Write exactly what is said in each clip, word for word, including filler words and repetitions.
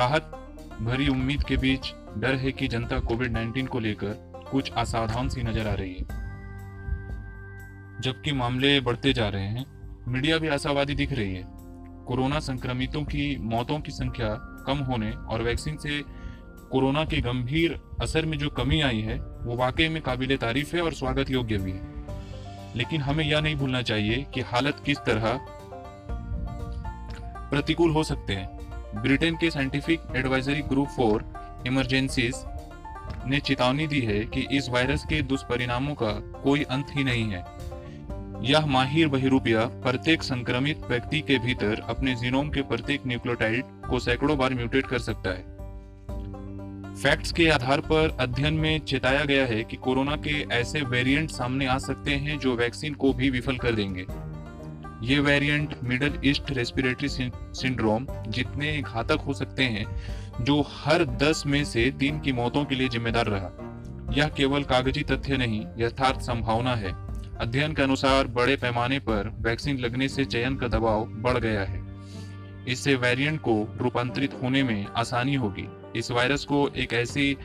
राहत भरी उम्मीद के बीच डर है कि जनता कोविड उन्नीस को लेकर कुछ असावधान सी नजर आ रही है। जबकि मामले बढ़ते जा रहे हैं, मीडिया भी आशावादी दिख रही है। कोरोना संक्रमितों की मौतों की संख्या कम होने और वैक्सीन से कोरोना के गंभीर असर में जो कमी आई है वो वाकई में काबिले तारीफ है और स्वागत योग्य भी है। लेकिन हमें यह नहीं भूलना चाहिए कि हालत किस तरह प्रतिकूल हो सकते हैं। ब्रिटेन के scientific advisory group for emergencies ने चेतावनी दी है कि इस वायरस के दुष्परिणामों का कोई अंत ही नहीं है। यह माहिर बहरूपिया प्रत्येक संक्रमित व्यक्ति के भीतर अपने जीनोम के प्रत्येक न्यूक्लियोटाइड को सैकड़ों बार म्यूटेट कर सकता है। फैक्ट्स के आधार पर अध्ययन में चेताया गया है कि कोरोना के ऐसे वेरिएंट सामने आ सकते हैं जो वैक्सीन को भी विफल कर देंगे। ये variant middle east respiratory syndrome जितने घातक हो सकते हैं, जो हर दस में से तीन की मौतों के लिए जिम्मेदार रहा। यह केवल कागजी तथ्य नहीं, यथार्थ संभावना है। अध्ययन के अनुसार बड़े पैमाने पर वैक्सीन लगने से चयन का दबाव बढ़ गया है। इससे वेरिएंट को रूपांतरित होने में आसानी होगी। इस वायरस को एक ऐसी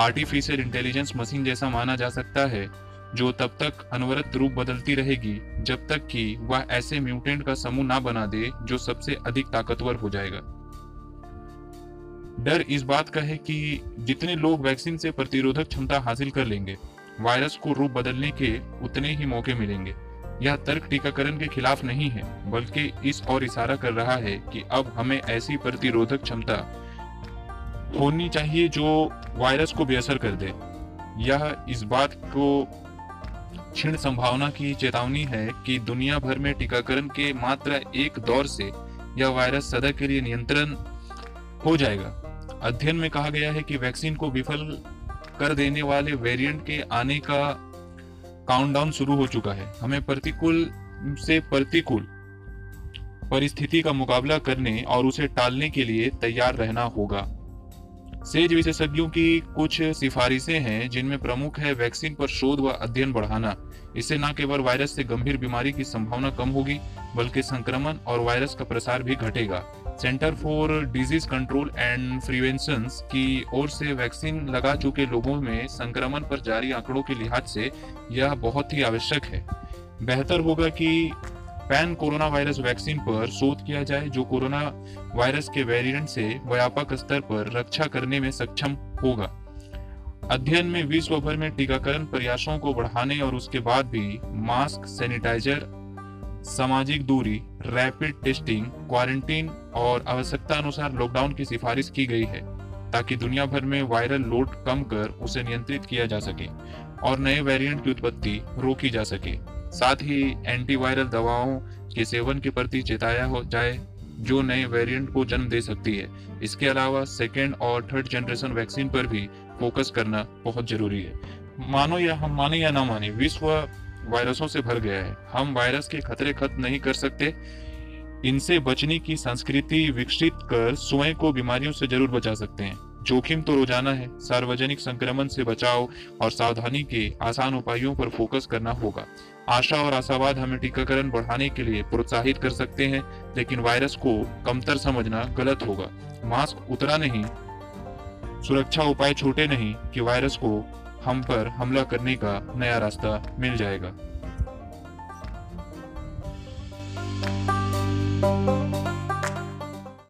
आर्टिफिशियल इंटेलिजेंस मशीन जैसा माना जा सकता है जो तब तक अनवरत रूप बदलती रहेगी जब तक कि वह ऐसे म्यूटेंट का समूह ना बना दे जो सबसे अधिक ताकतवर हो जाएगा। डर इस बात का है कि जितने लोग वैक्सीन से प्रतिरोधक क्षमता हासिल कर लेंगे, वायरस को रूप बदलने के उतने ही मौके मिलेंगे। यह तर्क टीकाकरण के खिलाफ नहीं है, बल्कि इस ओर इशारा कर रहा है कि अब हमें ऐसी प्रतिरोधक क्षमता होनी चाहिए जो वायरस को बेअसर कर दे। यह इस बात को क्षीण संभावना की चेतावनी है कि दुनिया भर में टीकाकरण के मात्र एक दौर से यह वायरस सदा के लिए नियंत्रण हो जाएगा। अध्ययन में कहा गया है कि वैक्सीन को विफल कर देने वाले वेरिएंट के आने का काउंटडाउन शुरू हो चुका है। हमें प्रतिकूल से प्रतिकूल परिस्थिति का मुकाबला करने और उसे टालने के लिए तैयार रहना होगा। सेज विशेषज्ञों की कुछ सिफारिशें हैं जिनमें प्रमुख है वैक्सीन पर शोध व अध्ययन बढ़ाना। इससे न केवल वायरस से गंभीर बीमारी की संभावना कम होगी, बल्कि संक्रमण और वायरस का प्रसार भी घटेगा। Centre for disease control and prevention की ओर से वैक्सीन लगा चुके लोगों में संक्रमण पर जारी आंकड़ों के लिहाज से यह बहुत ही आवश्यक है। बेहतर होगा कि पैन कोरोना वायरस वैक्सीन पर शोध किया जाए जो कोरोना वायरस के वेरिएंट से व्यापक स्तर पर रक्षा करने में सक्षम होगा। अध्ययन में विश्व भर में टीकाकरण प्रयासों को बढ़ाने और उसके बाद भी मास्क, सैनिटाइजर, सामाजिक दूरी, रैपिड टेस्टिंग, क्वारंटीन और आवश्यकता अनुसार लॉकडाउन की सिफारिश की गई है ताकि दुनिया भर में वायरल लोड कम कर उसे नियंत्रित किया जा सके और नए वेरिएंट की उत्पत्ति रोकी जा सके। साथ ही एंटीवायरल दवाओं के सेवन के प्रति चेताया हो जाए जो नए वेरिएंट को जन्म दे सकती है। इसके अलावा सेकेंड और थर्ड जनरेशन वैक्सीन पर भी फोकस करना बहुत जरूरी है। मानो या हम माने या ना माने, विश्व वायरसों से भर गया है। हम वायरस के खतरे खत्म नहीं कर सकते। इनसे बचने की संस्कृति विकसित कर स्वयं को बीमारियों से जरूर बचा सकते हैं। जोखिम तो रोजाना है। सार्वजनिक संक्रमण से बचाव और सावधानी के आसान उपायों पर फोकस करना होगा। आशा और आशावाद हमें टीकाकरण बढ़ाने के लिए प्रोत्साहित कर सकते हैं, लेकिन वायरस को कमतर समझना गलत होगा। मास्क उतरा नहीं, सुरक्षा उपाय छोटे नहीं कि वायरस को हम पर हमला करने का नया रास्ता मिल जाएगा।